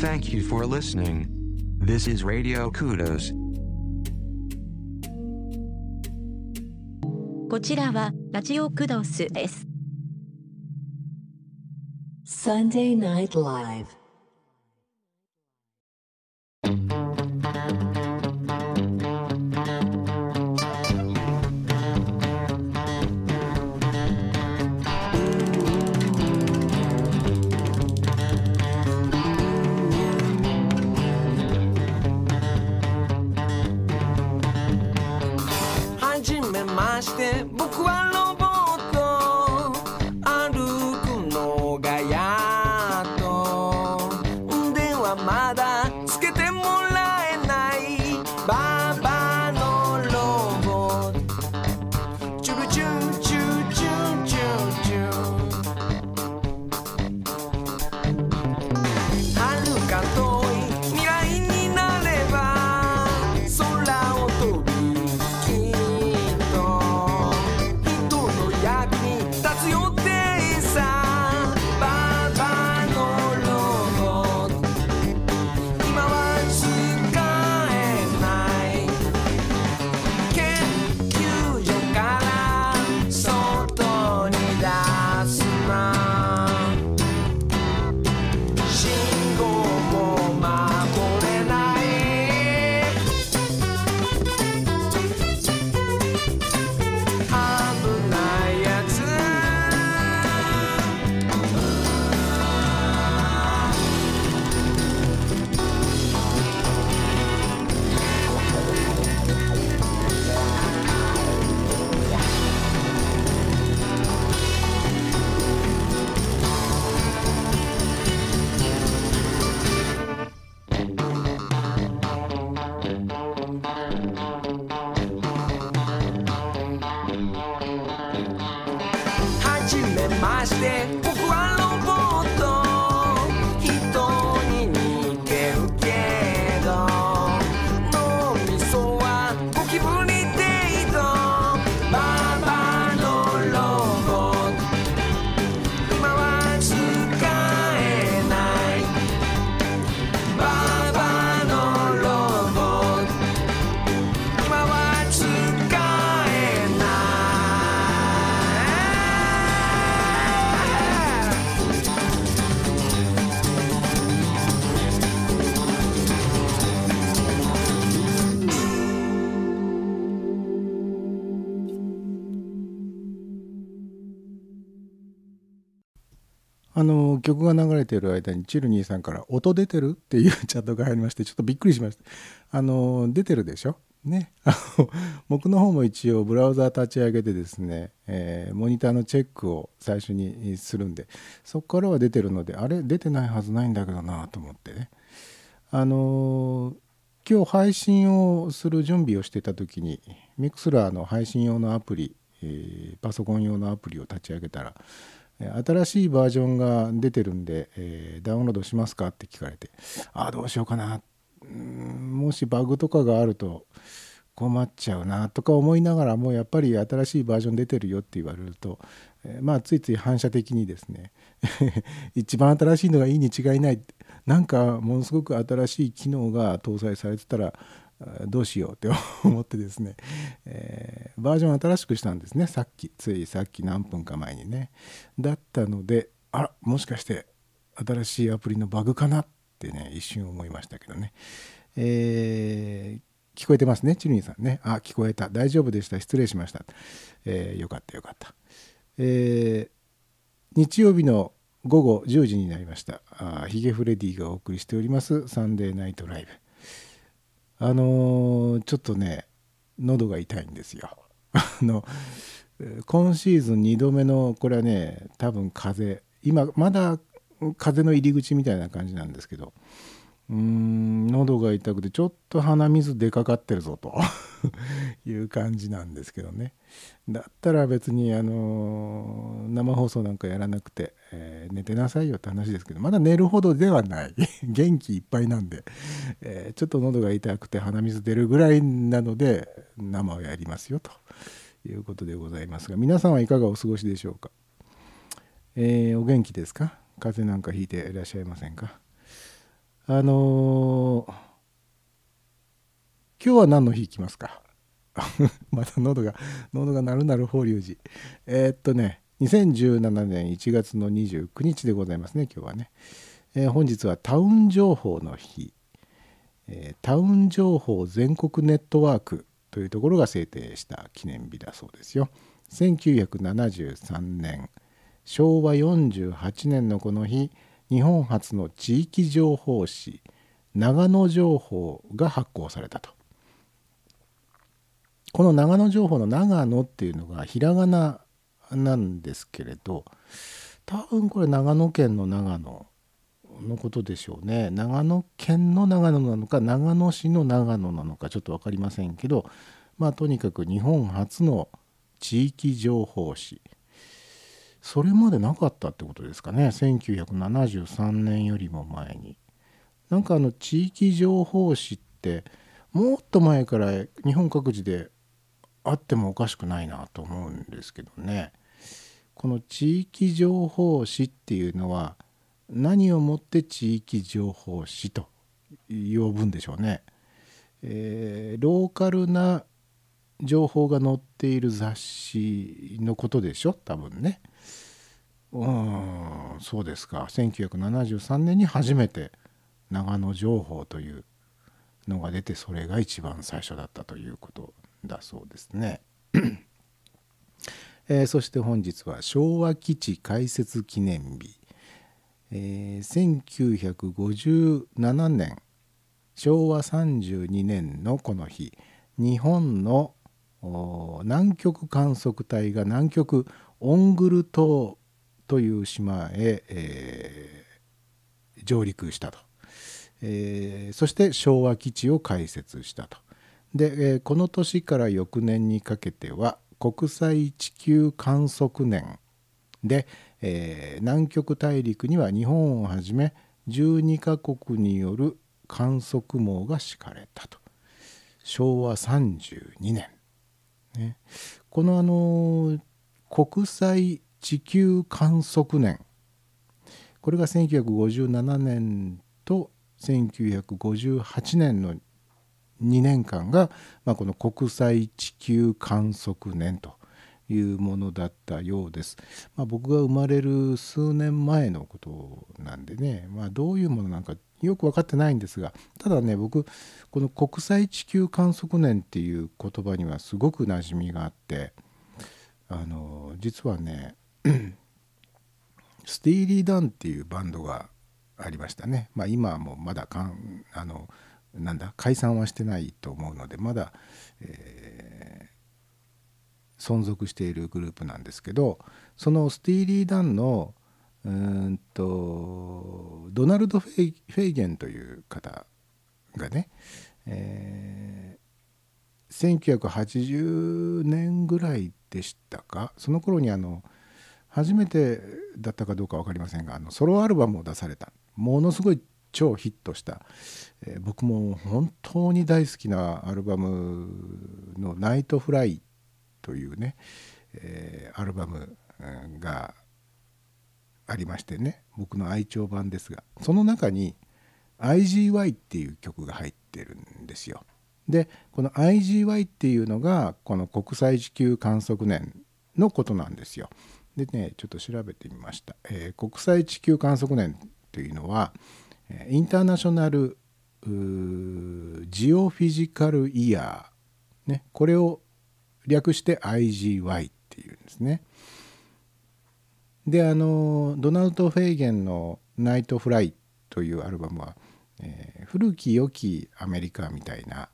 Thank you for listening. This is Radio Kudos. こちらはラジオ Kudos です。Sunday Night Live。僕はロボット、歩くのがやっと、ではまだつけてもらえないババのロボット、チュルチュチュチュチュチュ、遥か遠い未来になれば空を飛びまして、僕はロボット、人に似てるけど脳みそはゴキブリ程度、ババのロボット、今は使えない、ババのロボット、今は使えない。曲が流れてる間にチルニーさんから音出てるっていうチャットが入りまして、ちょっとびっくりしました。出てるでしょね。僕の方も一応ブラウザー立ち上げてですね、モニターのチェックを最初にするんで、そこからは出てるので、あれ出てないはずないんだけどなと思ってね、今日配信をする準備をしてた時にミクスラーの配信用のアプリ、パソコン用のアプリを立ち上げたら、新しいバージョンが出てるんで、ダウンロードしますかって聞かれて、どうしようかな、もしバグとかがあると困っちゃうなとか思いながらも、やっぱり新しいバージョン出てるよって言われると、ついつい反射的にですね一番新しいのがいいに違いない、なんかものすごく新しい機能が搭載されてたらどうしようって思ってですね、バージョン新しくしたんですね、ついさっき何分か前にね。だったので、もしかして新しいアプリのバグかなってね、一瞬思いましたけどね。聞こえてますね、チルニーさんね。聞こえた、大丈夫でした、失礼しました、よかったよかった、日曜日の午後10時になりました。ヒゲフレディがお送りしておりますサンデーナイトライブ。ちょっとね喉が痛いんですよ。今シーズン2度目の、これはね多分風邪、今まだ風邪の入り口みたいな感じなんですけど、喉が痛くてちょっと鼻水出かかってるぞという感じなんですけどね。だったら別に生放送なんかやらなくて、寝てなさいよって話ですけど、まだ寝るほどではない元気いっぱいなんで、ちょっと喉が痛くて鼻水出るぐらいなので生をやりますよということでございますが、皆さんはいかがお過ごしでしょうか。お元気ですか。風邪なんかひいていらっしゃいませんか。今日は何の日いきますかまた喉が鳴る鳴る法隆寺。2017年1月の29日でございますね、今日はね。本日はタウン情報の日。タウン情報全国ネットワークというところが制定した記念日だそうですよ。1973年、昭和48年のこの日、日本初の地域情報誌、長野情報が発行されたと。この長野情報の長野っていうのがひらがななんですけれど、多分これ長野県の長野のことでしょうね。長野県の長野なのか長野市の長野なのかちょっと分かりませんけど、まあとにかく日本初の地域情報誌、それまでなかったってことですかね。1973年よりも前になんか地域情報誌ってもっと前から日本各地であってもおかしくないなと思うんですけどね。この地域情報誌っていうのは何をもって地域情報誌と呼ぶんでしょうね。ローカルな情報が載っている雑誌のことでしょ、多分ね。そうですか。1973年に初めて長野情報というのが出て、それが一番最初だったということだそうですね。そして本日は昭和基地開設記念日。1957年、昭和32年のこの日、日本の南極観測隊が南極オングル島という島へ、上陸したと。そして昭和基地を開設したと。で、この年から翌年にかけては国際地球観測年で、南極大陸には日本をはじめ12カ国による観測網が敷かれたと。昭和32年、ね、この国際地球観測年、これが1957年と1958年の2年間が、この国際地球観測年というものだったようです。僕が生まれる数年前のことなんでね、どういうものなんかよく分かってないんですが、ただね、僕この国際地球観測年っていう言葉にはすごく馴染みがあって、実はねスティーリー・ダンっていうバンドがありましたね。今はもうまだ解散はしてないと思うので、まだ、存続しているグループなんですけど、そのスティーリー・ダンのドナルド・フェイゲンという方がね、1980年ぐらいでしたか、その頃に初めてだったかどうか分かりませんが、ソロアルバムを出された、ものすごい超ヒットした、僕も本当に大好きなアルバムの「ナイトフライ」というね、アルバムがありましてね、僕の愛聴版ですが、その中に「IGY」っていう曲が入ってるんですよ。でこの「IGY」っていうのがこの国際地球観測年のことなんですよ。でね、ちょっと調べてみました。国際地球観測年というのはインターナショナルジオフィジカルイヤー、ね、これを略して IGY っていうんですね。でドナルド・フェイゲンの「ナイト・フライ」というアルバムは、古き良きアメリカみたいな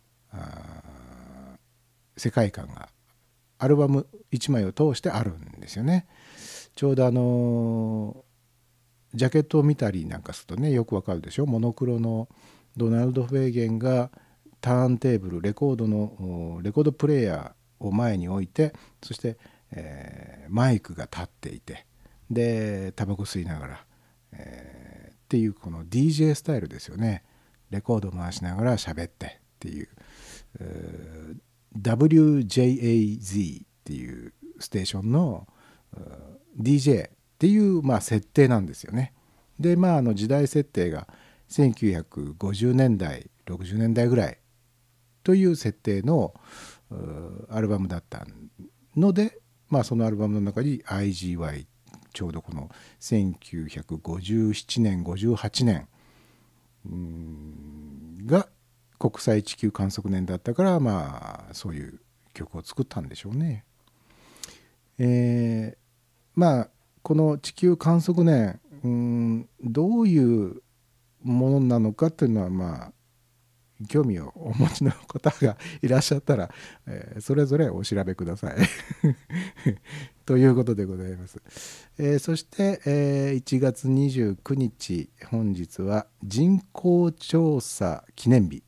世界観がアルバム1枚を通してあるんですよね。ちょうどジャケットを見たりなんかするとね、よくわかるでしょ。モノクロのドナルド・フェーゲンがターンテーブル、レコードプレーヤーを前に置いて、そして、マイクが立っていて、でタバコ吸いながら、っていうこの DJ スタイルですよね。レコード回しながら喋ってっていう、WJAZ っていうステーションの DJ っていう設定なんですよね。で時代設定が1950年代60年代ぐらいという設定のアルバムだったので、まあ、そのアルバムの中に IGY ちょうどこの1957年58年が国際地球観測年だったから、まあそういう曲を作ったんでしょうね。まあこの地球観測年どういうものなのかというのは、まあ興味をお持ちの方がいらっしゃったら、それぞれお調べくださいということでございます。そして、1月29日本日は人口調査記念日、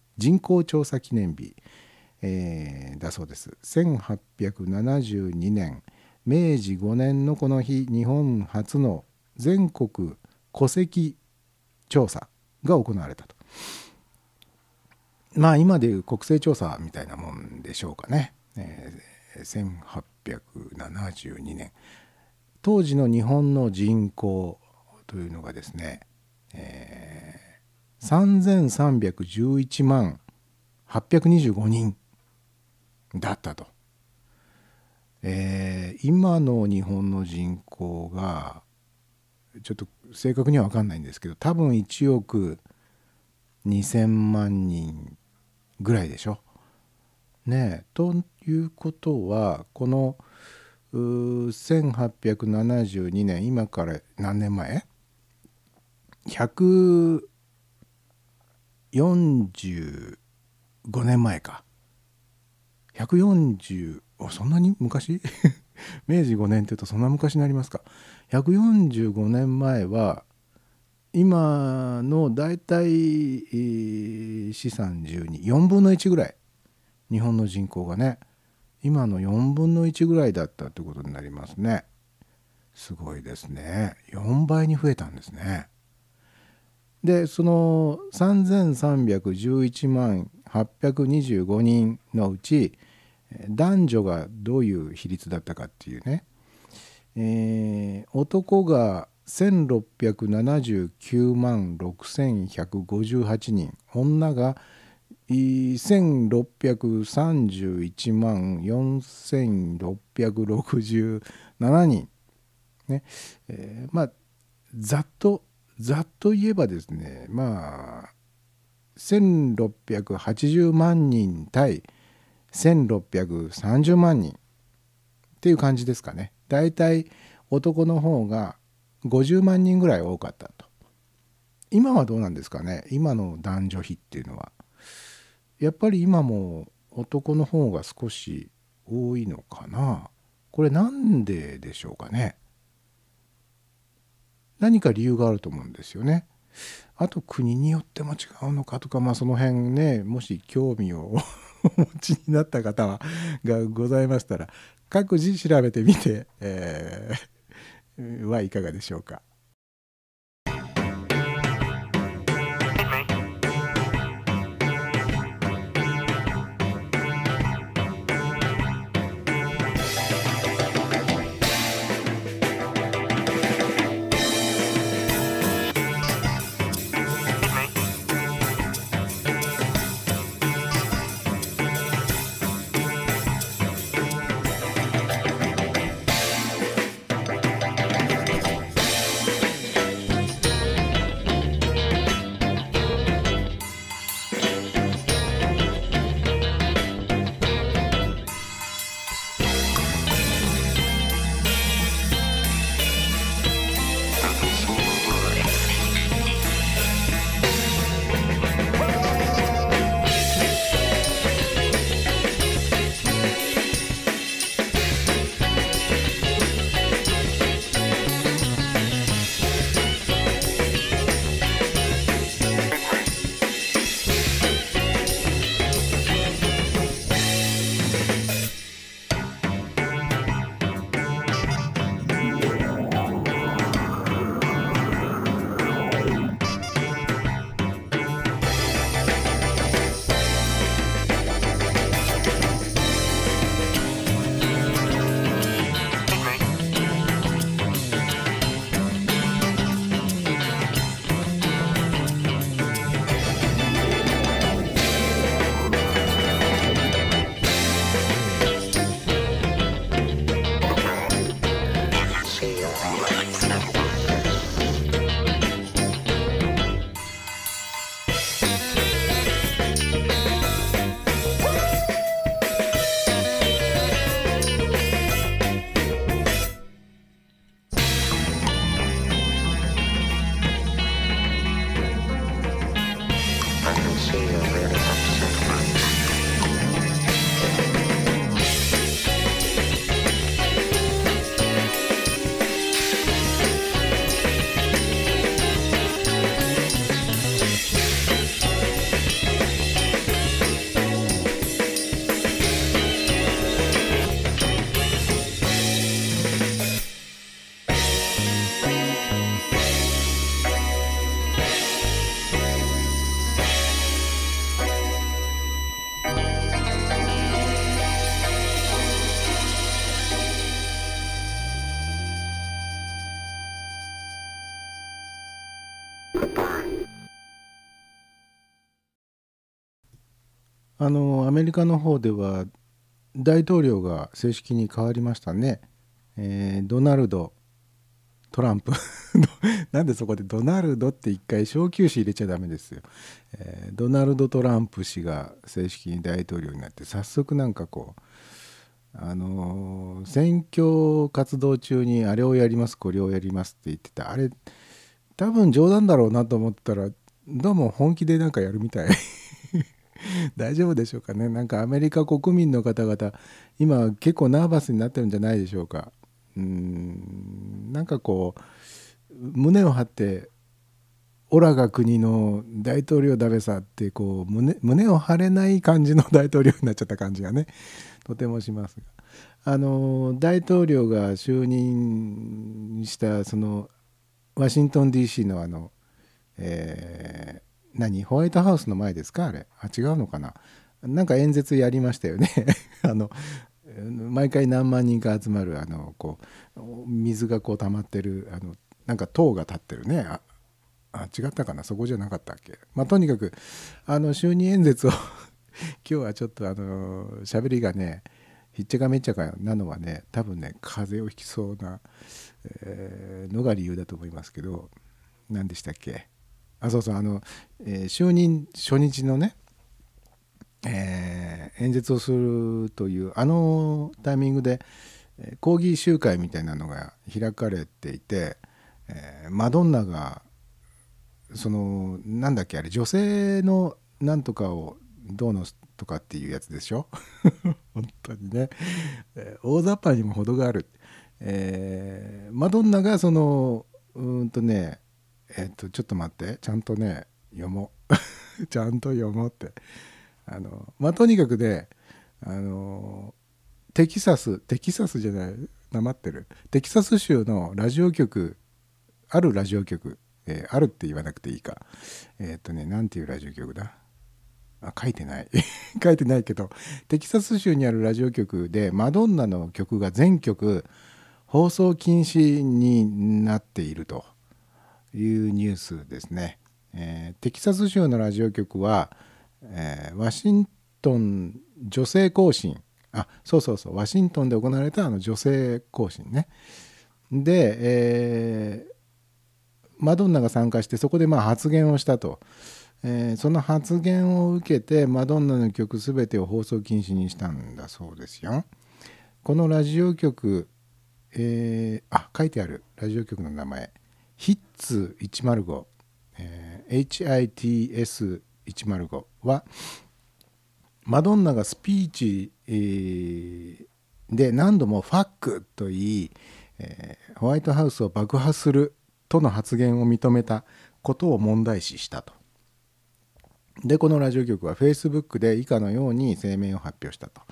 だそうです。1872年明治5年のこの日、日本初の全国戸籍調査が行われたと。まあ今でいう国勢調査みたいなもんでしょうかね。1872年当時の日本の人口というのがですね、3311万825人だったと。今の日本の人口がちょっと正確には分かんないんですけど、多分1億2000万人ぐらいでしょ。ねえ、ということはこの1872年、今から何年前、145年前か、140、あ、そんなに昔明治5年っていうとそんな昔になりますか。145年前は今のだいたい資産12、4分の1ぐらい、日本の人口がね今の4分の1ぐらいだったってことになりますね。すごいですね。4倍に増えたんですね。でその3311万825人のうち男女がどういう比率だったかっていうね、男が1679万6158人、女が1631万4667人、ねまあざっと言えばですね、まあ1680万人対1630万人っていう感じですかね。だいたい男の方が50万人ぐらい多かったと。今はどうなんですかね、今の男女比っていうのは。やっぱり今も男の方が少し多いのかな。これなんででしょうかね。何か理由があると思うんですよね。あと国によっても違うのかとか、まあその辺ね、もし興味をお持ちになった方はがございましたら各自調べてみて、はいかがでしょうか。アメリカの方では大統領が正式に変わりましたね。ドナルド・トランプなんでそこでドナルドって一回小休止入れちゃダメですよ。ドナルド・トランプ氏が正式に大統領になって、早速なんかこう選挙活動中にあれをやりますこれをやりますって言ってた、あれ多分冗談だろうなと思ったら、どうも本気でなんかやるみたい大丈夫でしょうかね。なんかアメリカ国民の方々今結構ナーバスになってるんじゃないでしょうか。なんかこう胸を張ってオラが国の大統領だべさってこう 胸を張れない感じの大統領になっちゃった感じがね、とてもしますが、大統領が就任したそのワシントン DC のホワイトハウスの前ですか、あれ、あ、違うのかな、なんか演説やりましたよね毎回何万人か集まるこう水がこう溜まってるなんか塔が立ってるね、あ違ったかな、そこじゃなかったっけ、とにかく就任演説を今日はちょっと喋りがねひっちゃかめっちゃかなのはね、多分ね風邪をひきそうな、のが理由だと思いますけど、何でしたっけ、そうそう就任初日のね、演説をするというタイミングで抗議集会みたいなのが開かれていて、マドンナがなんだっけあれ、女性のなんとかをどうのとかっていうやつでしょ本当にね、大雑把にも程がある。マドンナがちょっと待って、ちゃんとね読もうちゃんと読もうってとにかくねテキサスじゃない、なまってる、テキサス州のラジオ局、あるって言わなくていいか、なんていうラジオ局だ、書いてない書いてないけど、テキサス州にあるラジオ局でマドンナの曲が全曲放送禁止になっているというニュースですね。テキサス州のラジオ局は、ワシントン女性行進、そうそうワシントンで行われた女性行進ねで、マドンナが参加して、そこで発言をしたと。その発言を受けてマドンナの曲全てを放送禁止にしたんだそうですよ。このラジオ局、書いてあるラジオ局の名前、HITS-105、HITS-105 はマドンナがスピーチ、で何度もファックと言い、ホワイトハウスを爆破するとの発言を認めたことを問題視したと。でこのラジオ局は Facebook で以下のように声明を発表したと。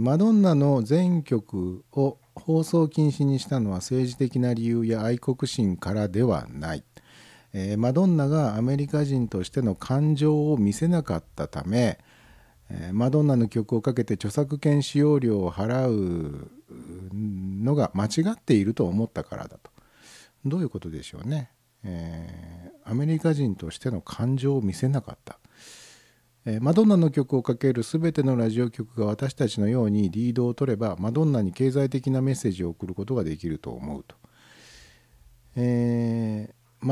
マドンナの全曲を放送禁止にしたのは政治的な理由や愛国心からではない、マドンナがアメリカ人としての感情を見せなかったため、マドンナの曲をかけて著作権使用料を払うのが間違っていると思ったからだと。どういうことでしょうね。アメリカ人としての感情を見せなかった、マドンナの曲をかける全てのラジオ局が私たちのようにリードを取れば、マドンナに経済的なメッセージを送ることができると思うと。マ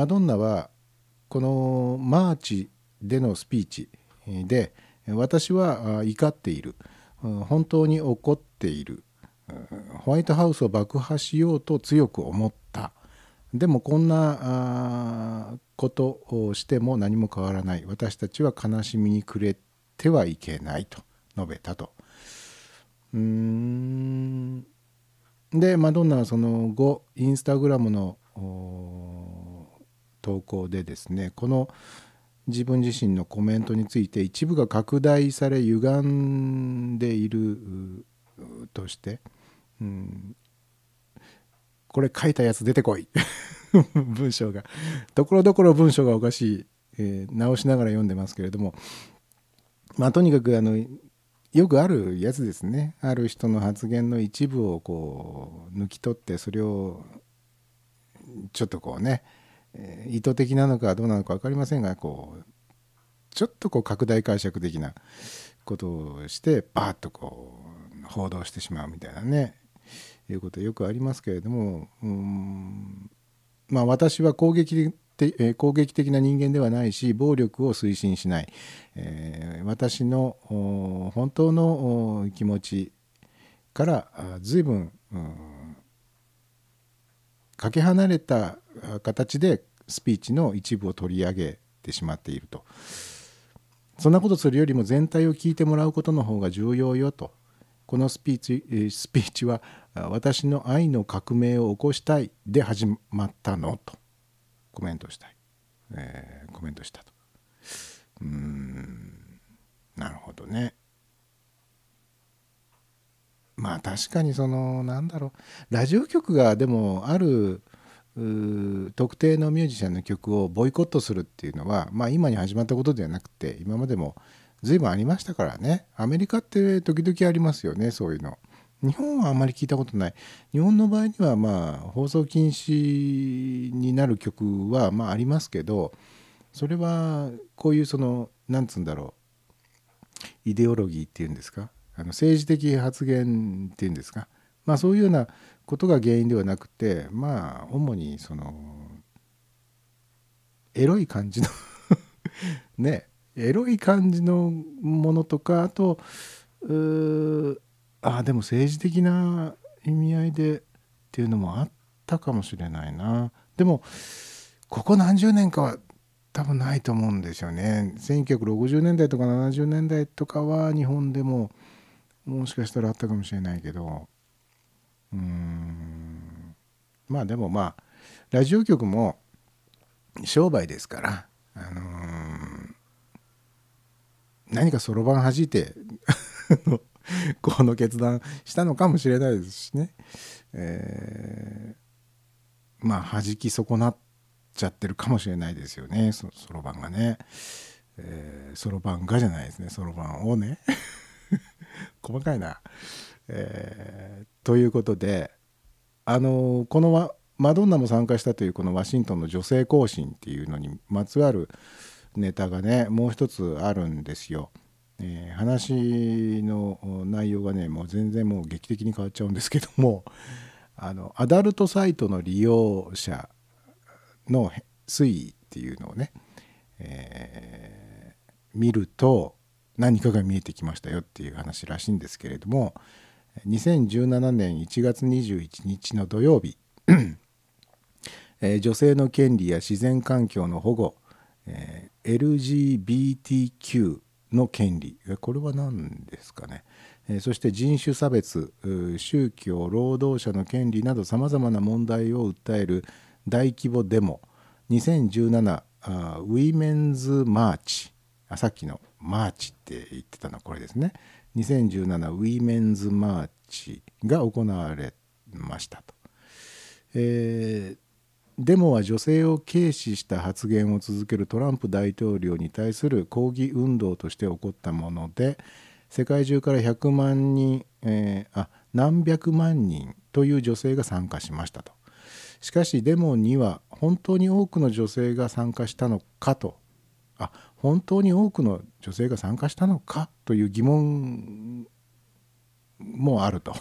ドンナはこのマーチでのスピーチで、私は怒っている、本当に怒っている、ホワイトハウスを爆破しようと強く思った、でもこんなことをしても何も変わらない、私たちは悲しみに暮れてはいけないと述べたと。でマドンナはその後インスタグラムの投稿でですね、この自分自身のコメントについて、一部が拡大され歪んでいるとして、これ書いたやつ出てこい文章がところどころ文章がおかしい、直しながら読んでますけれども、とにかくよくあるやつですね。ある人の発言の一部をこう抜き取って、それをちょっとこうね、意図的なのかどうなのか分かりませんが、こうちょっとこう拡大解釈的なことをしてバーッとこう報道してしまうみたいなね、いうことはよくありますけれども、まあ私は攻撃的な人間ではないし、暴力を推進しない、私の本当の気持ちから随分かけ離れた形でスピーチの一部を取り上げてしまっていると。そんなことするよりも全体を聞いてもらうことの方が重要よと。このスピーチは私の愛の革命を起こしたいで始まったのとコメントしたと。なるほどね。まあ確かにそのなんだろう、ラジオ局がでもある特定のミュージシャンの曲をボイコットするっていうのは、まあ今に始まったことではなくて、今までも随分ありましたからね。アメリカって時々ありますよね、そういうの。日本はあんまり聞いたことない。日本の場合にはまあ放送禁止になる曲はまあありますけど、それはこういうそのなんつうんだろう、イデオロギーっていうんですか、政治的発言っていうんですか、まあそういうようなことが原因ではなくて、まあ主にそのエロい感じのね、エロい感じのものとか、あとでも政治的な意味合いでっていうのもあったかもしれないな。でもここ何十年かは多分ないと思うんですよね。1960年代とか70年代とかは日本でももしかしたらあったかもしれないけど、まあでもまあラジオ局も商売ですから、何かそろばん弾いてこの決断したのかもしれないですしね、まあ弾き損なっちゃってるかもしれないですよね、そろばんがね、そろばんがじゃないですね、そろばんをね細かいな。ということで、このマドンナも参加したというこのワシントンの女性行進っていうのにまつわるネタがね、もう一つあるんですよ。話の内容がね、もう全然もう劇的に変わっちゃうんですけども、アダルトサイトの利用者の推移っていうのをね、見ると何かが見えてきましたよっていう話らしいんですけれども、2017年1月21日の土曜日、女性の権利や自然環境の保護、LGBTQ の権利、これは何ですかね、そして人種差別、宗教、労働者の権利などさまざまな問題を訴える大規模デモ、2017ウィメンズマーチ、さっきのマーチって言ってたのはこれですね。2017ウィメンズマーチが行われましたと。デモは女性を軽視した発言を続けるトランプ大統領に対する抗議運動として起こったもので、世界中から100万人、何百万人という女性が参加しましたと。しかしデモには本当に多くの女性が参加したのかと。本当に多くの女性が参加したのかという疑問もあると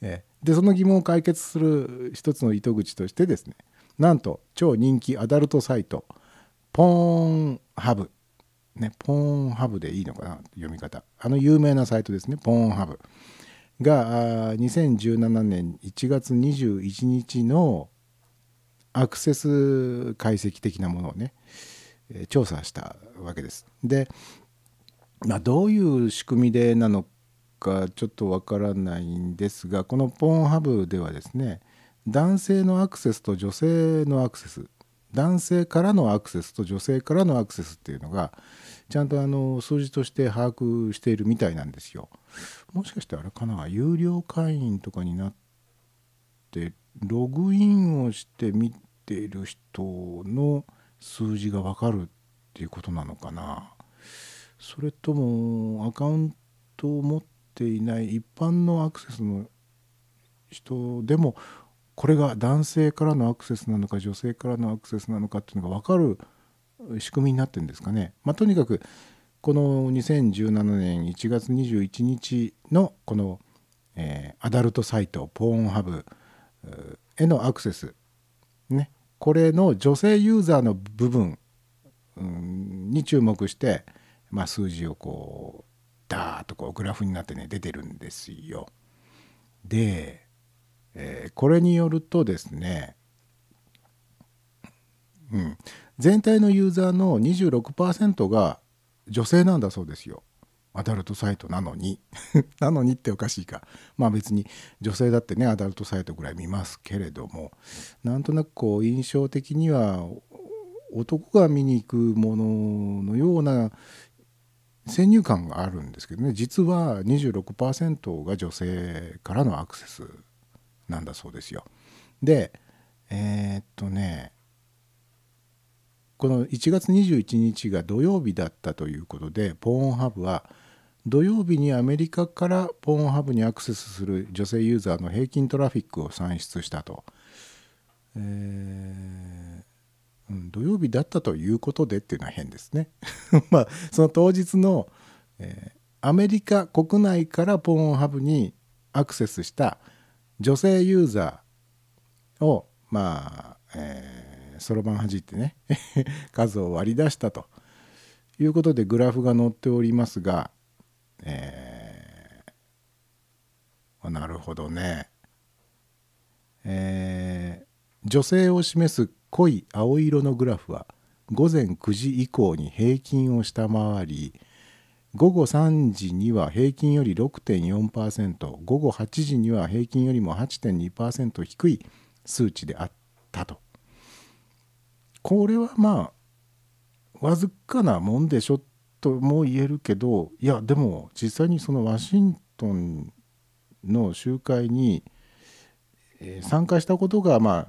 で、その疑問を解決する一つの糸口としてですね、なんと超人気アダルトサイトポーンハブ、ね、ポーンハブでいいのかな読み方、有名なサイトですね、ポーンハブが2017年1月21日のアクセス解析的なものをね調査したわけです。で、どういう仕組みでなのかちょっとわからないんですが、このポーンハブではですね、男性のアクセスと女性のアクセス、男性からのアクセスと女性からのアクセスっていうのがちゃんと数字として把握しているみたいなんですよ。もしかしてあれかな、有料会員とかになってログインをして見ている人の数字が分かるっていうことなのかな、それともアカウントを持っていない一般のアクセスの人でもこれが男性からのアクセスなのか女性からのアクセスなのかっていうのが分かる仕組みになってるんですかね。とにかくこの2017年1月21日のこの、アダルトサイトポーンハブへのアクセス、ね、これの女性ユーザーの部分に注目して、まあ、数字をこうダーッとこうグラフになってね出てるんですよ。で、これによるとですね、うん、全体のユーザーの 26% が女性なんだそうですよ。アダルトサイトなのになのにっておかしいか、まあ別に女性だってねアダルトサイトぐらい見ますけれども、なんとなくこう印象的には男が見に行くもののような先入観があるんですけどね、実は 26% が女性からのアクセスなんだそうですよ。でこの1月21日が土曜日だったということで、ポーンハブは土曜日にアメリカからポーンハブにアクセスする女性ユーザーの平均トラフィックを算出したと、土曜日だったということでっていうのは変ですねまあその当日の、アメリカ国内からポーンハブにアクセスした女性ユーザーをまあそろばんはじってね数を割り出したということでグラフが載っておりますが、なるほどね、女性を示す濃い青色のグラフは午前9時以降に平均を下回り、午後3時には平均より 6.4%、 午後8時には平均よりも 8.2% 低い数値であったと。これはまあわずかなもんでしょとも言えるけど、いやでも実際にそのワシントンの集会に参加したことがまあ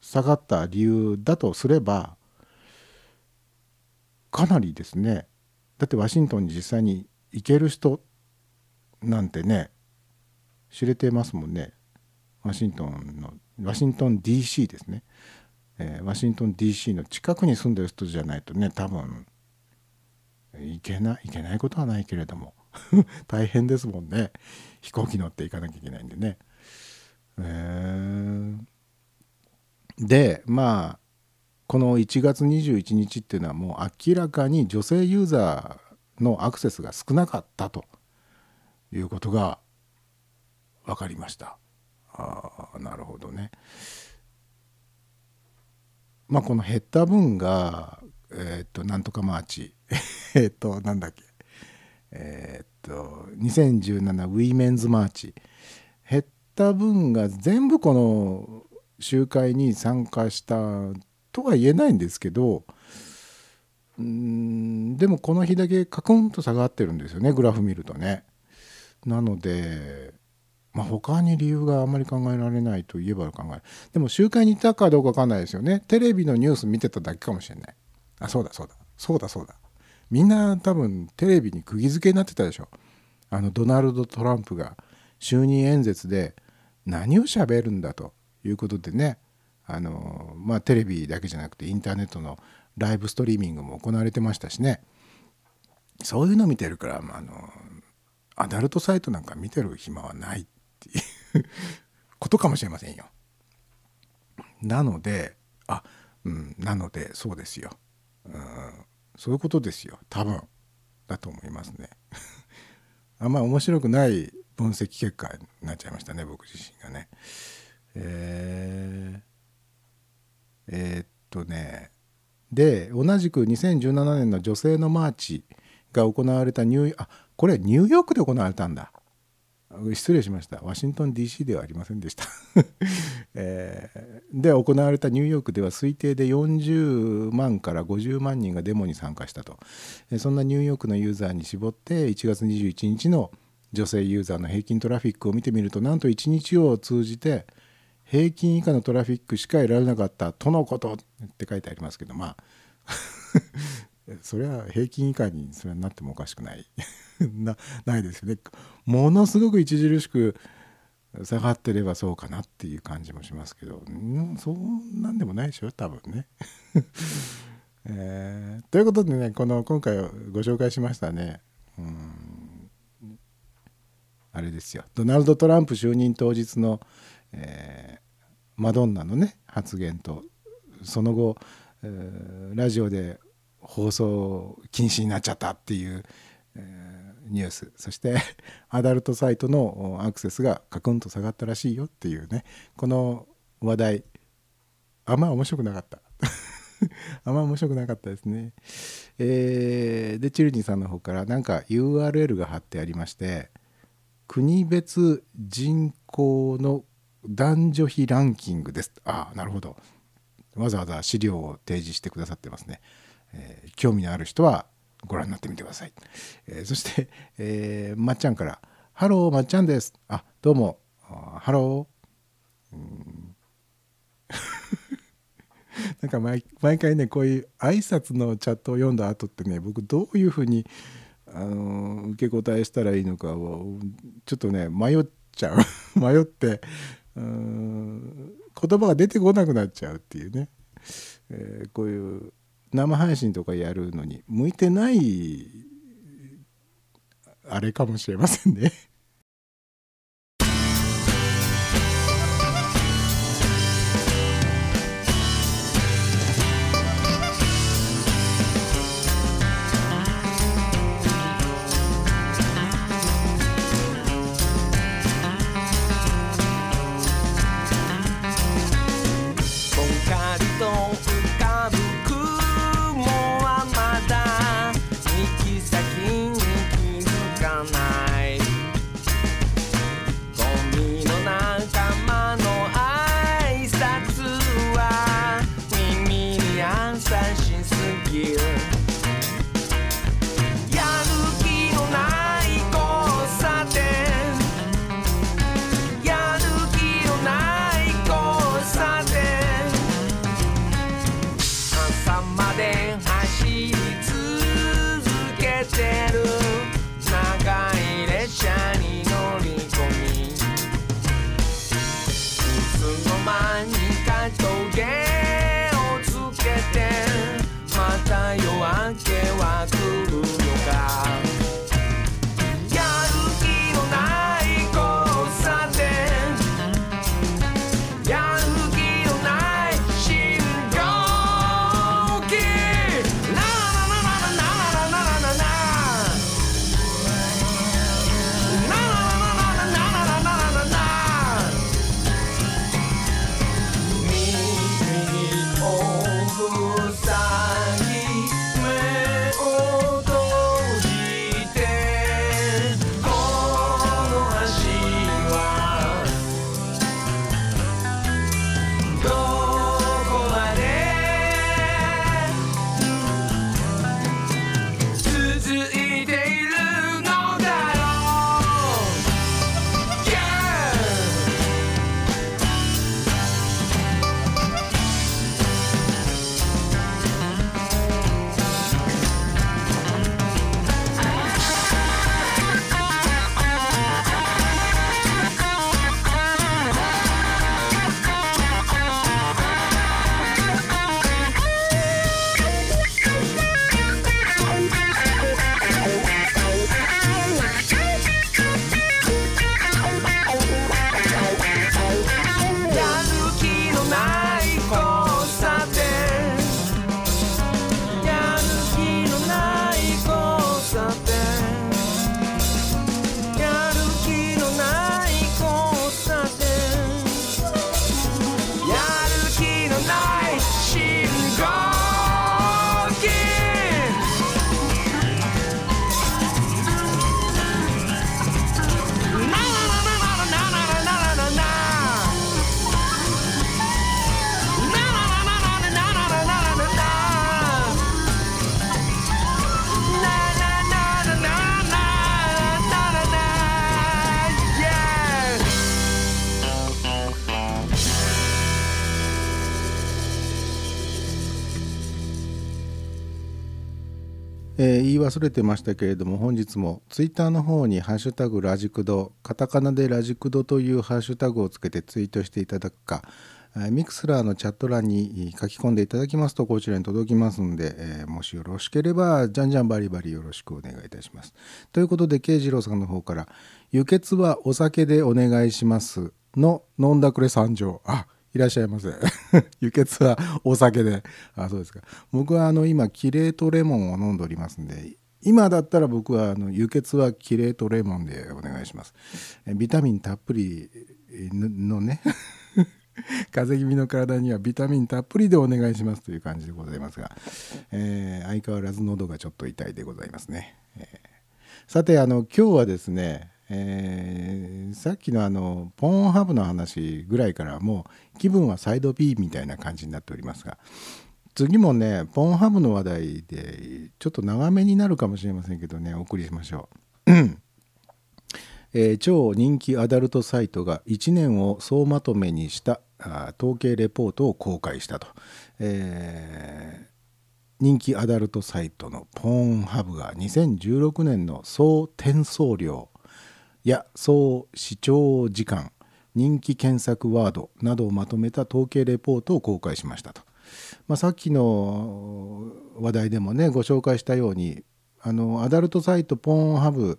下がった理由だとすればかなりですね。だってワシントンに実際に行ける人なんてね知れてますもんね。ワシントン DC ですね。ワシントン DC の近くに住んでる人じゃないとね多分行けないことはないけれども大変ですもんね、飛行機乗って行かなきゃいけないんでね。でまあこの1月21日っていうのはもう明らかに女性ユーザーのアクセスが少なかったということが分かりました。なるほどね。まあ、この減った分がなんとかマーチなんだっけ2017ウィメンズマーチ、減った分が全部この集会に参加したとは言えないんですけど、でもこの日だけカクンと下がってるんですよね、グラフ見るとね。なのでまあ、他に理由があんまり考えられないといえば考えない。でも集会にいたかどうかわかんないですよね。テレビのニュース見てただけかもしれない。そうだ。みんな多分テレビに釘付けになってたでしょ。ドナルド・トランプが就任演説で何を喋るんだということでね、まあテレビだけじゃなくてインターネットのライブストリーミングも行われてましたしね。そういうの見てるから、アダルトサイトなんか見てる暇はない。ことかもしれませんよ。なのでそうですよ、そういうことですよ、多分だと思いますねあんまり面白くない分析結果になっちゃいましたね、僕自身がね。で同じく2017年の女性のマーチが行われたこれニューヨークで行われたんだ。失礼しました、ワシントン DC ではありませんでした、で行われたニューヨークでは推定で40万から50万人がデモに参加したと。そんなニューヨークのユーザーに絞って1月21日の女性ユーザーの平均トラフィックを見てみると、なんと1日を通じて平均以下のトラフィックしか得られなかったとのことって書いてありますけど、まあそれは平均以下にそれになってもおかしくないないですよね。ものすごく著しく下がってればそうかなっていう感じもしますけど、そんなんでもないでしょ多分ねということでね、今回ご紹介しましたね、あれですよ、ドナルド・トランプ就任当日の、マドンナのね発言と、その後、ラジオで放送禁止になっちゃったっていう、ニュース、そしてアダルトサイトのアクセスがカクンと下がったらしいよっていうね、この話題あんま面白くなかったあんま面白くなかったですね。でチルニーさんの方からなんか URL が貼ってありまして、国別人口の男女比ランキングです。ああ、なるほど、わざわざ資料を提示してくださってますね。興味のある人はご覧になってみてください。そして、まっちゃんからハロー、まっちゃんです。あ、どうもハロー、なんか 毎回ね、こういう挨拶のチャットを読んだ後ってね、僕どういうふうに、受け答えしたらいいのかをちょっとね迷っちゃう迷って言葉が出てこなくなっちゃうっていうね、こういう生配信とかやるのに向いてないあれかもしれませんね言い忘れてましたけれども、本日もツイッターの方にハッシュタグラジクド、カタカナでラジクドというハッシュタグをつけてツイートしていただくか、ミクスラーのチャット欄に書き込んでいただきますとこちらに届きますので、もしよろしければじゃんじゃんバリバリよろしくお願いいたします。ということで慶次郎さんの方から輸血はお酒でお願いしますの飲んだくれ参上、あ、いらっしゃいませ輸血はお酒で、あ、そうですか。僕は今キレートレモンを飲んでおりますんで、今だったら僕は輸血はキレートレモンでお願いします。ビタミンたっぷりのね風邪気味の体にはビタミンたっぷりでお願いしますという感じでございますが、相変わらず喉がちょっと痛いでございますね。さて今日はですね、さっきのポーンハブの話ぐらいからもう気分はサイド B みたいな感じになっておりますが、次もねポンハブの話題でちょっと長めになるかもしれませんけどねお送りしましょう、超人気アダルトサイトが1年を総まとめにした統計レポートを公開したと、人気アダルトサイトのポーンハブが2016年の総転送量や総視聴時間、人気検索ワードなどをまとめた統計レポートを公開しましたと。まあ、さっきの話題でもねご紹介したようにアダルトサイトポーンハブ、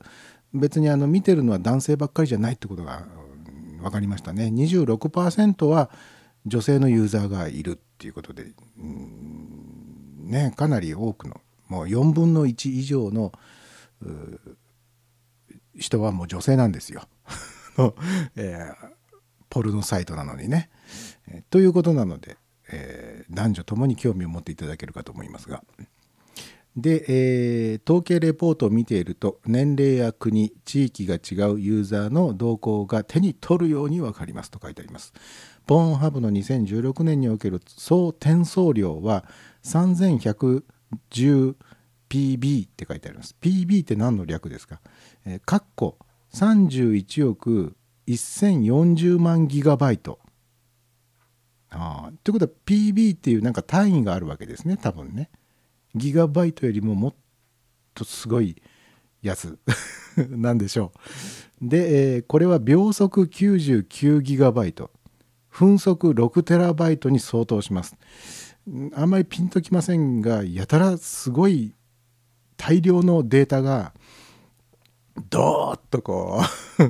別に見てるのは男性ばっかりじゃないってことが分かりましたね。 26% は女性のユーザーがいるっていうことで、ね、かなり多くのもう4分の1以上の人はもう女性なんですよの、ポルノサイトなのにね、ということなので男女ともに興味を持っていただけるかと思いますが、で、統計レポートを見ていると年齢や国地域が違うユーザーの動向が手に取るように分かりますと書いてあります。ポーンハブの2016年における総転送量は 3110PB って書いてあります。 PB って何の略ですか？かっこ31億1040万ギガバイトということは PB っていうなんか単位があるわけですね、多分ね。ギガバイトよりももっとすごいやつなんでしょう。で、これは秒速99ギガバイト、分速6テラバイトに相当します。あんまりピンときませんが、やたらすごい大量のデータがドーッとこう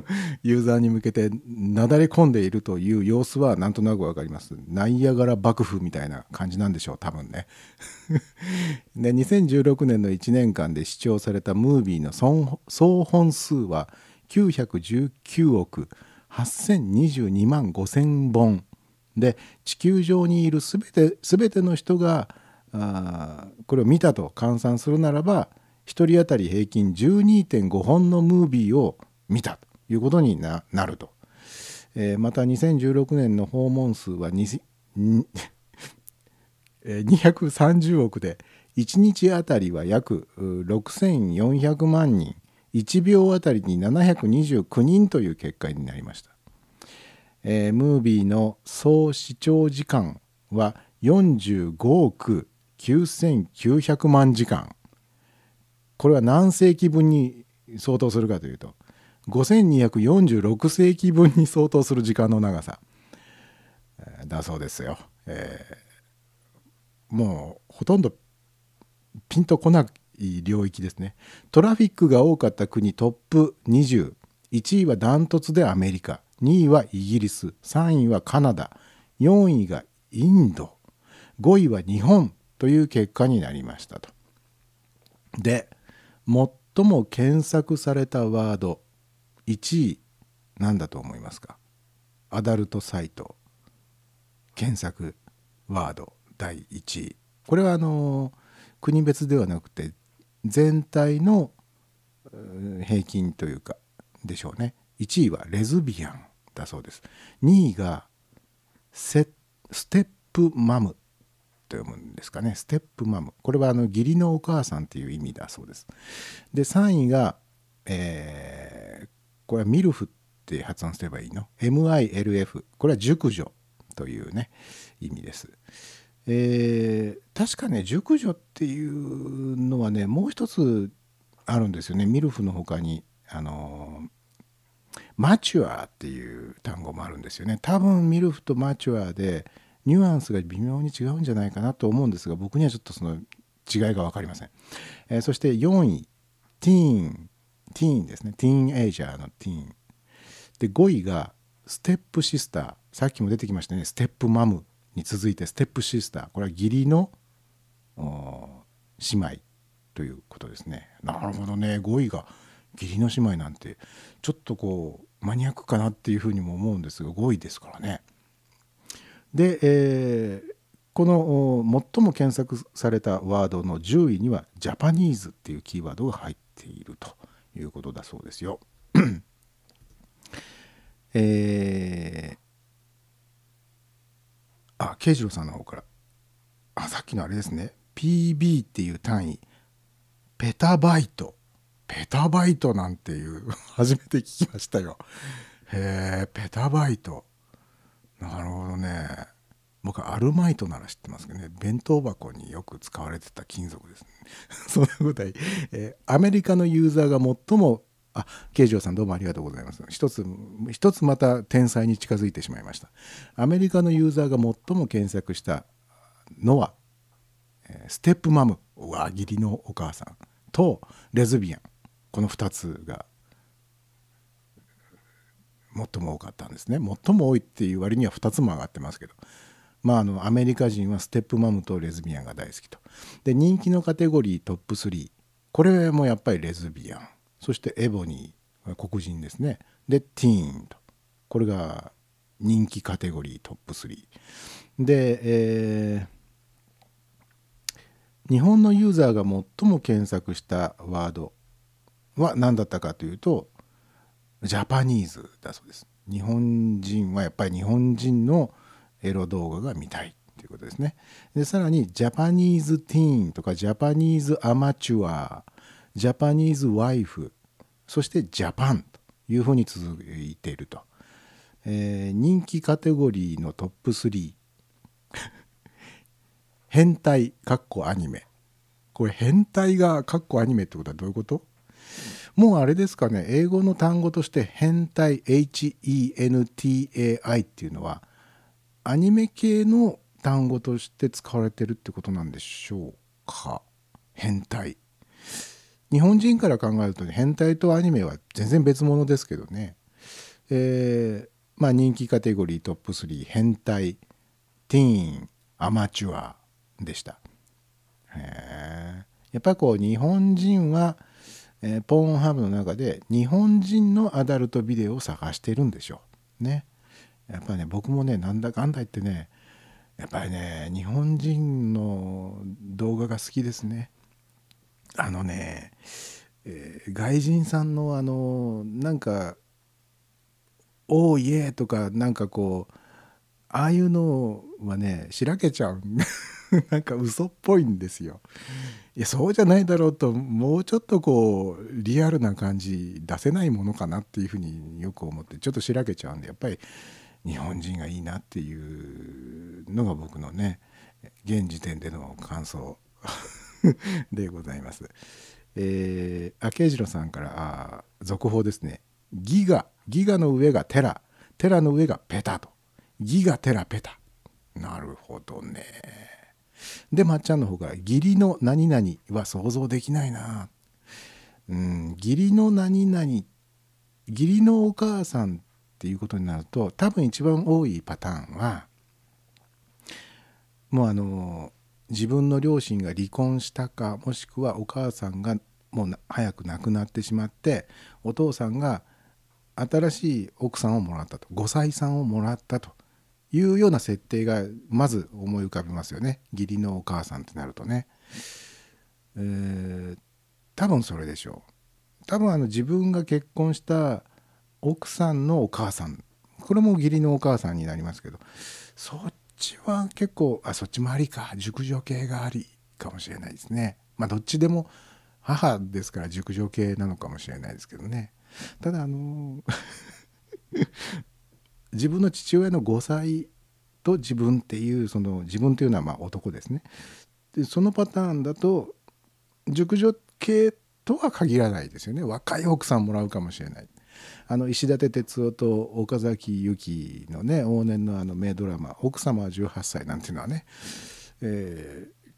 ユーザーに向けてなだれ込んでいるという様子はなんとなくわかります。ナイアガラ爆風みたいな感じなんでしょう、多分ねで2016年の1年間で視聴されたムービーの総本数は919億8022万5000本で、地球上にいるすべての人がこれを見たと換算するならば1人当たり平均 12.5 本のムービーを見たということになると、また2016年の訪問数は230億で1日あたりは約 6,400 万人、1秒あたりに729人という結果になりました。ムービーの総視聴時間は45億 9,900 万時間、これは何世紀分に相当するかというと5246世紀分に相当する時間の長さだそうですよ。もうほとんどピンとこない領域ですね。トラフィックが多かった国トップ20、1位はダントツでアメリカ、2位はイギリス、3位はカナダ、4位がインド、5位は日本という結果になりましたと。で最も検索されたワード1位何だと思いますか？アダルトサイト検索ワード第1位。これは国別ではなくて全体の平均というかでしょうね。1位はレズビアンだそうです。2位がステップマムと読むんですかね、ステップマム。これは義理のお母さんっていう意味だそうです。で3位が、これはミルフって発音すればいいの？ MILF。これは熟女というね意味です。確かね熟女っていうのはねもう一つあるんですよね。ミルフの他にマチュアっていう単語もあるんですよね。多分ミルフとマチュアでニュアンスが微妙に違うんじゃないかなと思うんですが、僕にはちょっとその違いが分かりません。そして4位ティーンですね。ティーンエイジャーのティーンで、5位がステップシスター。さっきも出てきましたね、ステップマムに続いてステップシスター、これは義理の姉妹ということですね。なるほどね。5位が義理の姉妹なんてちょっとこうマニアックかなっていうふうにも思うんですが、5位ですからね。で、この最も検索されたワードの10位にはジャパニーズっていうキーワードが入っているということだそうですよ。慶次郎さんの方から、さっきのあれですね、 PB っていう単位、ペタバイトなんていう初めて聞きましたよ。へえ、ペタバイト、なるほどね。僕アルマイトなら知ってますけどね、弁当箱によく使われてた金属ですね。そのぐらい、アメリカのユーザーが最も、慶次郎さんどうもありがとうございます。一つまた天才に近づいてしまいました。アメリカのユーザーが最も検索したのは、ステップマム、義理のお母さんとレズビアン、この2つが最も多かったんですね。最も多いっていう割には2つも上がってますけど、アメリカ人はステップマムとレズビアンが大好きと。で、人気のカテゴリートップ3、これもやっぱりレズビアン、そしてエボニー、黒人ですね。で、ティーンと、これが人気カテゴリートップ3で、日本のユーザーが最も検索したワードは何だったかというと、ジャパニーズだそうです。日本人はやっぱり日本人のエロ動画が見たいということですね。で、さらにジャパニーズティーンとかジャパニーズアマチュア、ジャパニーズワイフ、そしてジャパンというふうに続いていると。人気カテゴリーのトップ3、変態アニメ。これ変態がアニメってことはどういうこと？もうあれですかね、英語の単語として変態 HENTAI っていうのはアニメ系の単語として使われてるってことなんでしょうか。変態、日本人から考えると変態とアニメは全然別物ですけどね。人気カテゴリートップ3、変態、ティーン、アマチュアでした。やっぱりこう日本人は、ポーンハブの中で日本人のアダルトビデオを探してるんでしょうね。やっぱりね、僕もね、なんだかんだ言ってね、やっぱりね、日本人の動画が好きですね。外人さんのなんか「おーイエー」とか、なんかこうああいうのはね、しらけちゃうなんか嘘っぽいんですよ。いや、そうじゃないだろうと、もうちょっとこうリアルな感じ出せないものかなっていうふうによく思って、ちょっとしらけちゃうんで、やっぱり日本人がいいなっていうのが僕のね、現時点での感想でございます。慶次郎さんから続報ですね。ギガの上がテラ、テラの上がペタと、ギガテラペタ。なるほどね。で、まっちゃんの方から、義理の何々は想像できないな。義理の何々、義理のお母さんっていうことになると、多分一番多いパターンは、もう自分の両親が離婚したか、もしくはお母さんがもう早く亡くなってしまって、お父さんが新しい奥さんをもらったと、後妻さんをもらったというような設定がまず思い浮かびますよね、義理のお母さんってなるとね。多分それでしょう。多分自分が結婚した奥さんのお母さん、これも義理のお母さんになりますけど、そっちは結構そっちもありか、熟女系がありかもしれないですね。どっちでも母ですから熟女系なのかもしれないですけどね。ただ自分の父親の5歳と自分っていう、その自分というのは男ですね。で、そのパターンだと熟女系とは限らないですよね。若い奥さんもらうかもしれない。石立哲夫と岡崎由紀のね往年の名ドラマ「奥様は18歳」なんていうのはね、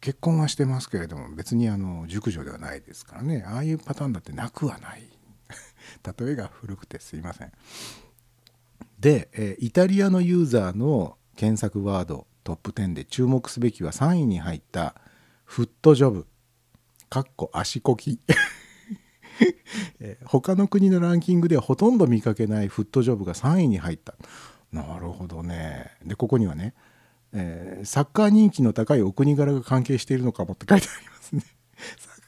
結婚はしてますけれども別に熟女ではないですからね、ああいうパターンだってなくはない例えが古くてすいません。で、イタリアのユーザーの検索ワードトップ10で注目すべきは3位に入ったフットジョブ（足こき）他の国のランキングではほとんど見かけないフットジョブが3位に入った。なるほどね。でここにはね、サッカー人気の高いお国柄が関係しているのかもって書いてありますね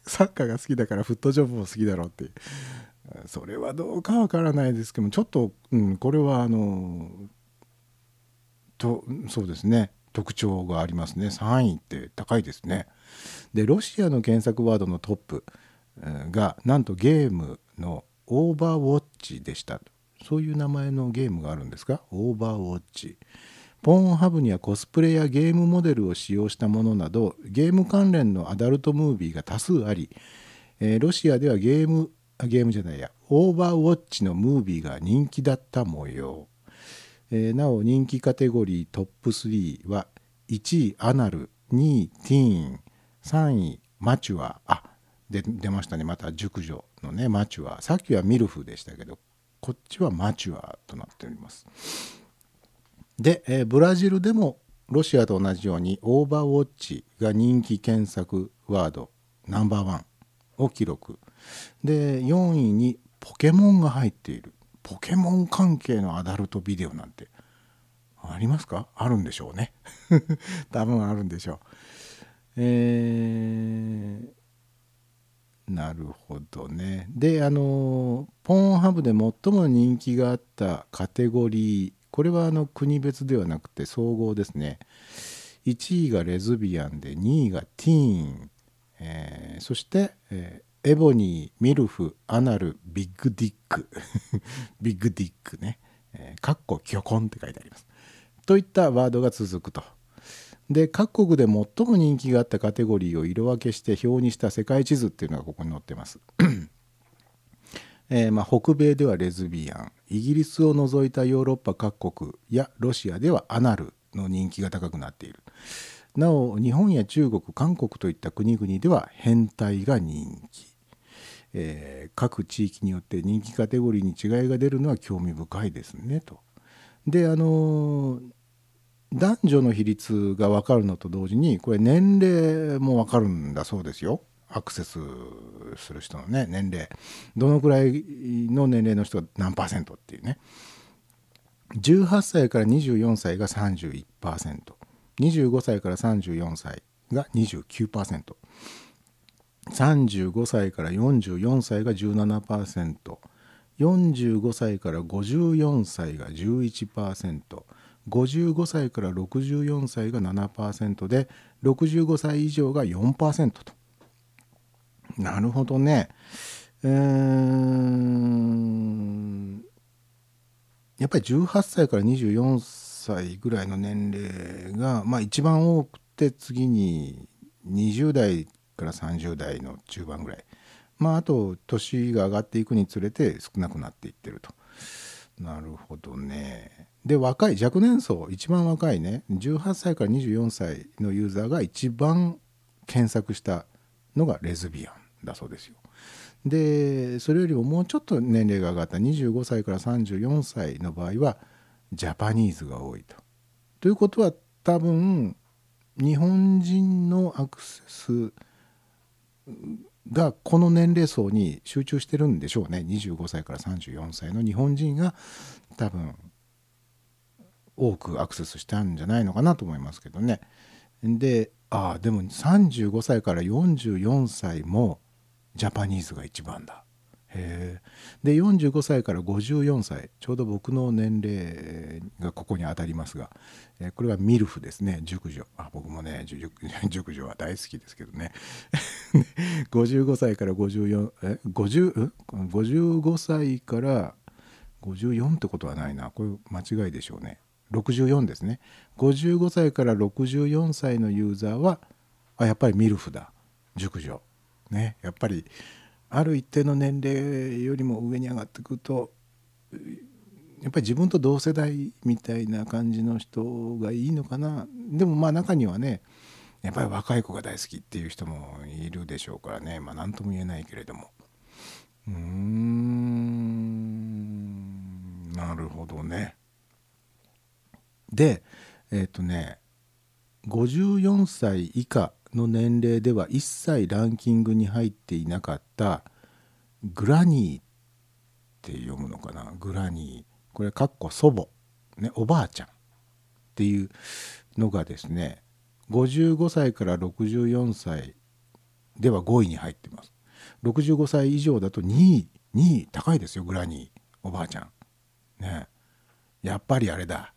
サッカーが好きだからフットジョブも好きだろうっていう、それはどうかわからないですけども、ちょっと、これはそうですね、特徴がありますね。3位って高いですね。でロシアの検索ワードのトップがなんとゲームのオーバーウォッチでした。そういう名前のゲームがあるんですか、オーバーウォッチ。ポーンハブにはコスプレやゲームモデルを使用したものなどゲーム関連のアダルトムービーが多数あり、ロシアではオーバーウォッチのムービーが人気だった模様。なお人気カテゴリートップ3は1位アナル、2位ティーン、3位マチュア。で出ましたね、また熟女のねマチュア。さっきはミルフでしたけどこっちはマチュアとなっております。で、ブラジルでもロシアと同じようにオーバーウォッチが人気検索ワードナンバーワンを記録で、4位にポケモンが入っている。ポケモン関係のアダルトビデオなんてありますか？あるんでしょうね多分あるんでしょう。なるほどね。でポーンハブで最も人気があったカテゴリー、これは国別ではなくて総合ですね。1位がレズビアンで2位がティーン、そして、エボニー、ミルフ、アナル、ビッグディックビッグディックね、キョコンって書いてありますといったワードが続くと。で各国で最も人気があったカテゴリーを色分けして表にした世界地図っていうのがここに載ってます、北米ではレズビアン、イギリスを除いたヨーロッパ各国やロシアではアナルの人気が高くなっている。なお日本や中国、韓国といった国々では変態が人気。各地域によって人気カテゴリーに違いが出るのは興味深いですねと。で男女の比率が分かるのと同時にこれ年齢も分かるんだそうですよ。アクセスする人のね年齢、どのくらいの年齢の人が何パーセントっていうね。18歳から24歳が 31%、 25歳から34歳が 29%、 35歳から44歳が 17%、 45歳から54歳が 11%、55歳から64歳が 7% で65歳以上が 4% と。なるほどね。やっぱり18歳から24歳ぐらいの年齢が、一番多くて次に20代から30代の中盤ぐらい、あと年が上がっていくにつれて少なくなっていってると。なるほどね。で若い若年層、一番若いね18歳から24歳のユーザーが一番検索したのがレズビアンだそうですよ。でそれよりももうちょっと年齢が上がった25歳から34歳の場合はジャパニーズが多いと。ということは多分日本人のアクセスがこの年齢層に集中してるんでしょうね。25歳から34歳の日本人が多分多くアクセスしたんじゃないのかなと思いますけどね。ででも35歳から44歳もジャパニーズが一番だ。へえ。で45歳から54歳、ちょうど僕の年齢がここに当たりますが、これはミルフですね、熟女。僕もね熟女は大好きですけどね55歳から54え50 55歳から54ってことはないな、これ間違いでしょうね。64ですね。55歳から64歳のユーザーはやっぱりミルフだ、熟女ね。やっぱりある一定の年齢よりも上に上がってくるとやっぱり自分と同世代みたいな感じの人がいいのかな。でもまあ中にはねやっぱり若い子が大好きっていう人もいるでしょうからね、まあ何とも言えないけれども、なるほどね。で54歳以下の年齢では一切ランキングに入っていなかったグラニーって読むのかな、グラニー、これかっこ祖母ね、おばあちゃんっていうのがですね55歳から64歳では5位に入ってます。65歳以上だと2位、2位高いですよ。グラニー、おばあちゃんね、やっぱりあれだ、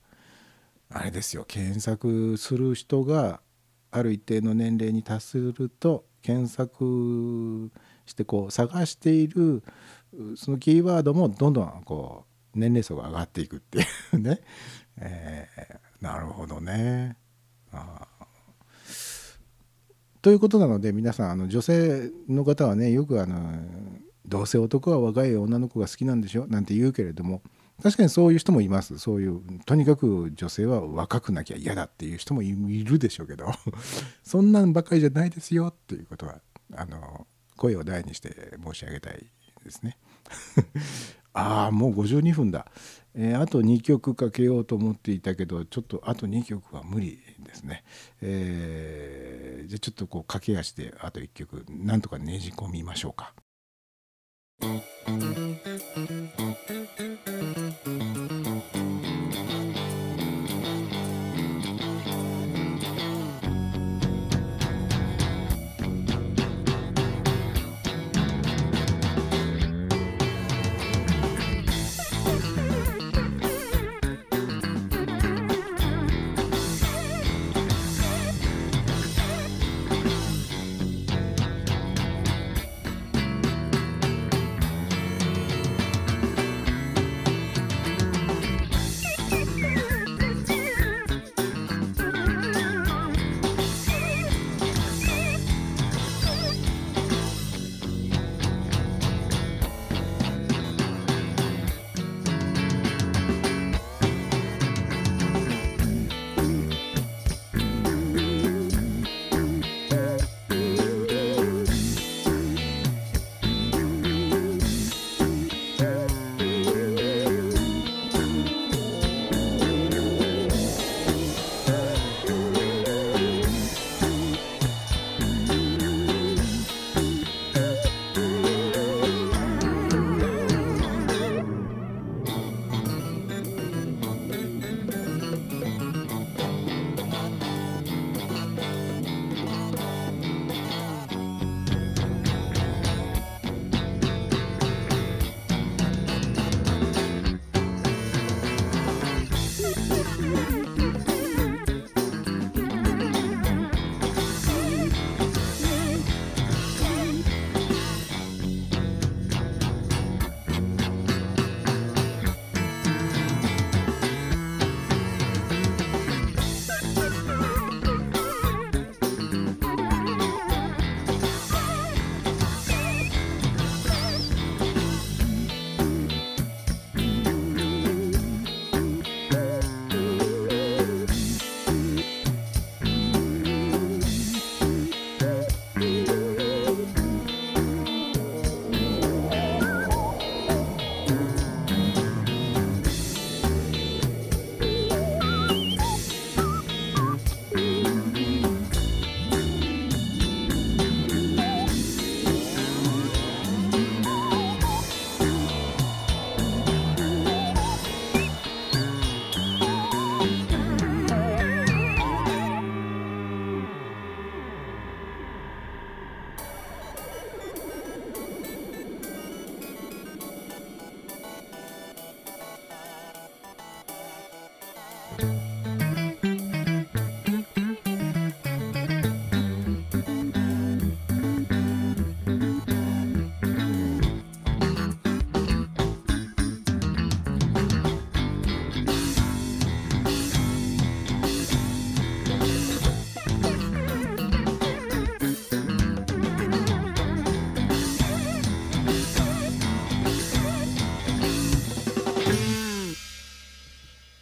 あれですよ、検索する人がある一定の年齢に達すると検索してこう探しているそのキーワードもどんどんこう年齢層が上がっていくっていうね、なるほどね。あということなので皆さん女性の方はねよくどうせ男は若い女の子が好きなんでしょなんて言うけれども、確かにそういう人もいます。そういうとにかく女性は若くなきゃ嫌だっていう人もいるでしょうけどそんなんばっかりじゃないですよっていうことは声を大にして申し上げたいですねああもう52分だ、あと2曲かけようと思っていたけどちょっとあと2曲は無理ですね、じゃあちょっとこう駆け足であと1曲なんとかねじ込みましょうか。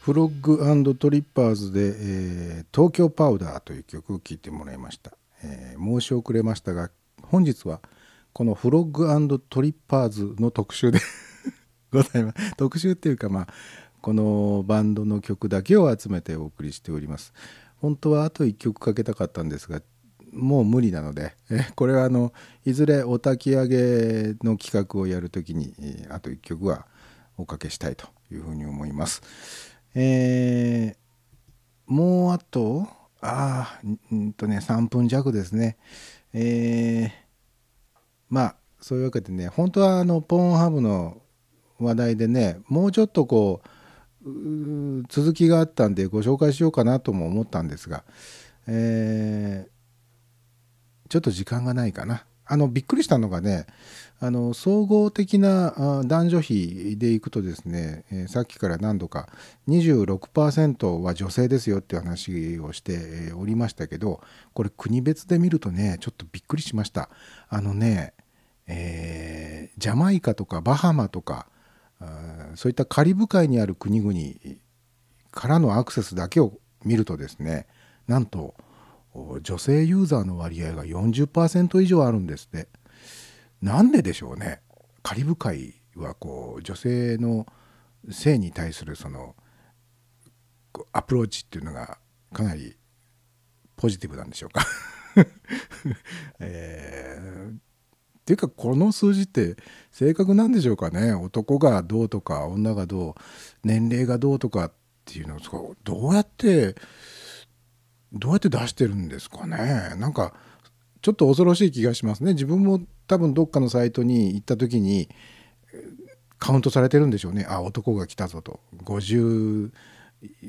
フロッグ&トリッパーズで、東京パウダーという曲を聴いてもらいました、申し遅れましたが本日はこのフロッグ&トリッパーズの特集でございます。特集っていうかまあこのバンドの曲だけを集めてお送りしております。本当はあと1曲かけたかったんですがもう無理なので、これはいずれお焚き上げの企画をやるときにあと1曲はおかけしたいというふうに思います。もうあと3分弱ですね。まあそういうわけでね、本当はポーンハブの話題でねもうちょっとこう続きがあったんでご紹介しようかなとも思ったんですが、ちょっと時間がないかな。びっくりしたのがね総合的な男女比でいくとですね、さっきから何度か 26% は女性ですよっていう話をしておりましたけど、これ国別で見るとねちょっとびっくりしました。ジャマイカとかバハマとかそういったカリブ海にある国々からのアクセスだけを見るとですね、なんと女性ユーザーの割合が 40% 以上あるんですって。なんででしょうね。カリブ海はこう女性の性に対するそのアプローチっていうのがかなりポジティブなんでしょうかっていうかこの数字って正確なんでしょうかね。男がどうとか女がどう年齢がどうとかっていうのをどうやって出してるんですかね。なんかちょっと恐ろしい気がしますね。自分も多分どっかのサイトに行った時にカウントされてるんでしょうね。あ、男が来たぞと53、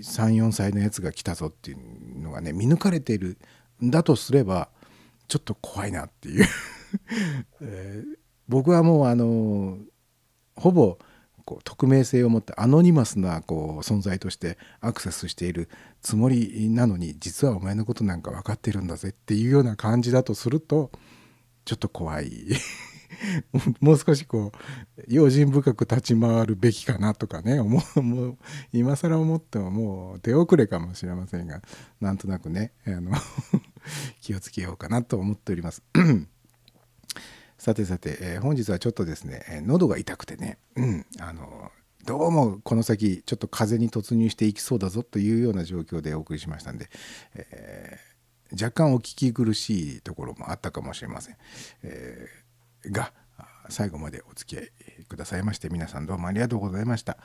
4歳のやつが来たぞっていうのがね見抜かれているんだとすればちょっと怖いなっていう僕はもうほぼこう匿名性を持ってアノニマスなこう存在としてアクセスしているつもりなのに、実はお前のことなんか分かってるんだぜっていうような感じだとするとちょっと怖いもう少しこう用心深く立ち回るべきかなとかねもう今更思ってももう手遅れかもしれませんが、なんとなくね気をつけようかなと思っておりますさてさて、本日はちょっとですね、喉が痛くてね、どうもこの先ちょっと風に突入していきそうだぞというような状況でお送りしましたんで、若干お聞き苦しいところもあったかもしれません、が最後までお付き合いくださいまして皆さんどうもありがとうございました、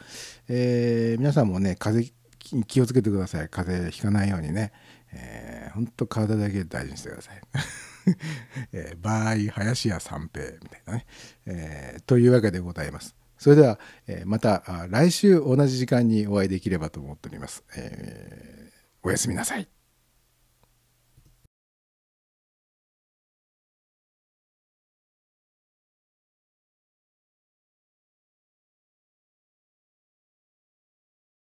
皆さんもね風邪気をつけてください。風邪ひかないようにね、ほんと体だけ大事にしてくださいバイ林家三平みたいなね、というわけでございます。それでは、また来週同じ時間にお会いできればと思っております、おやすみなさい。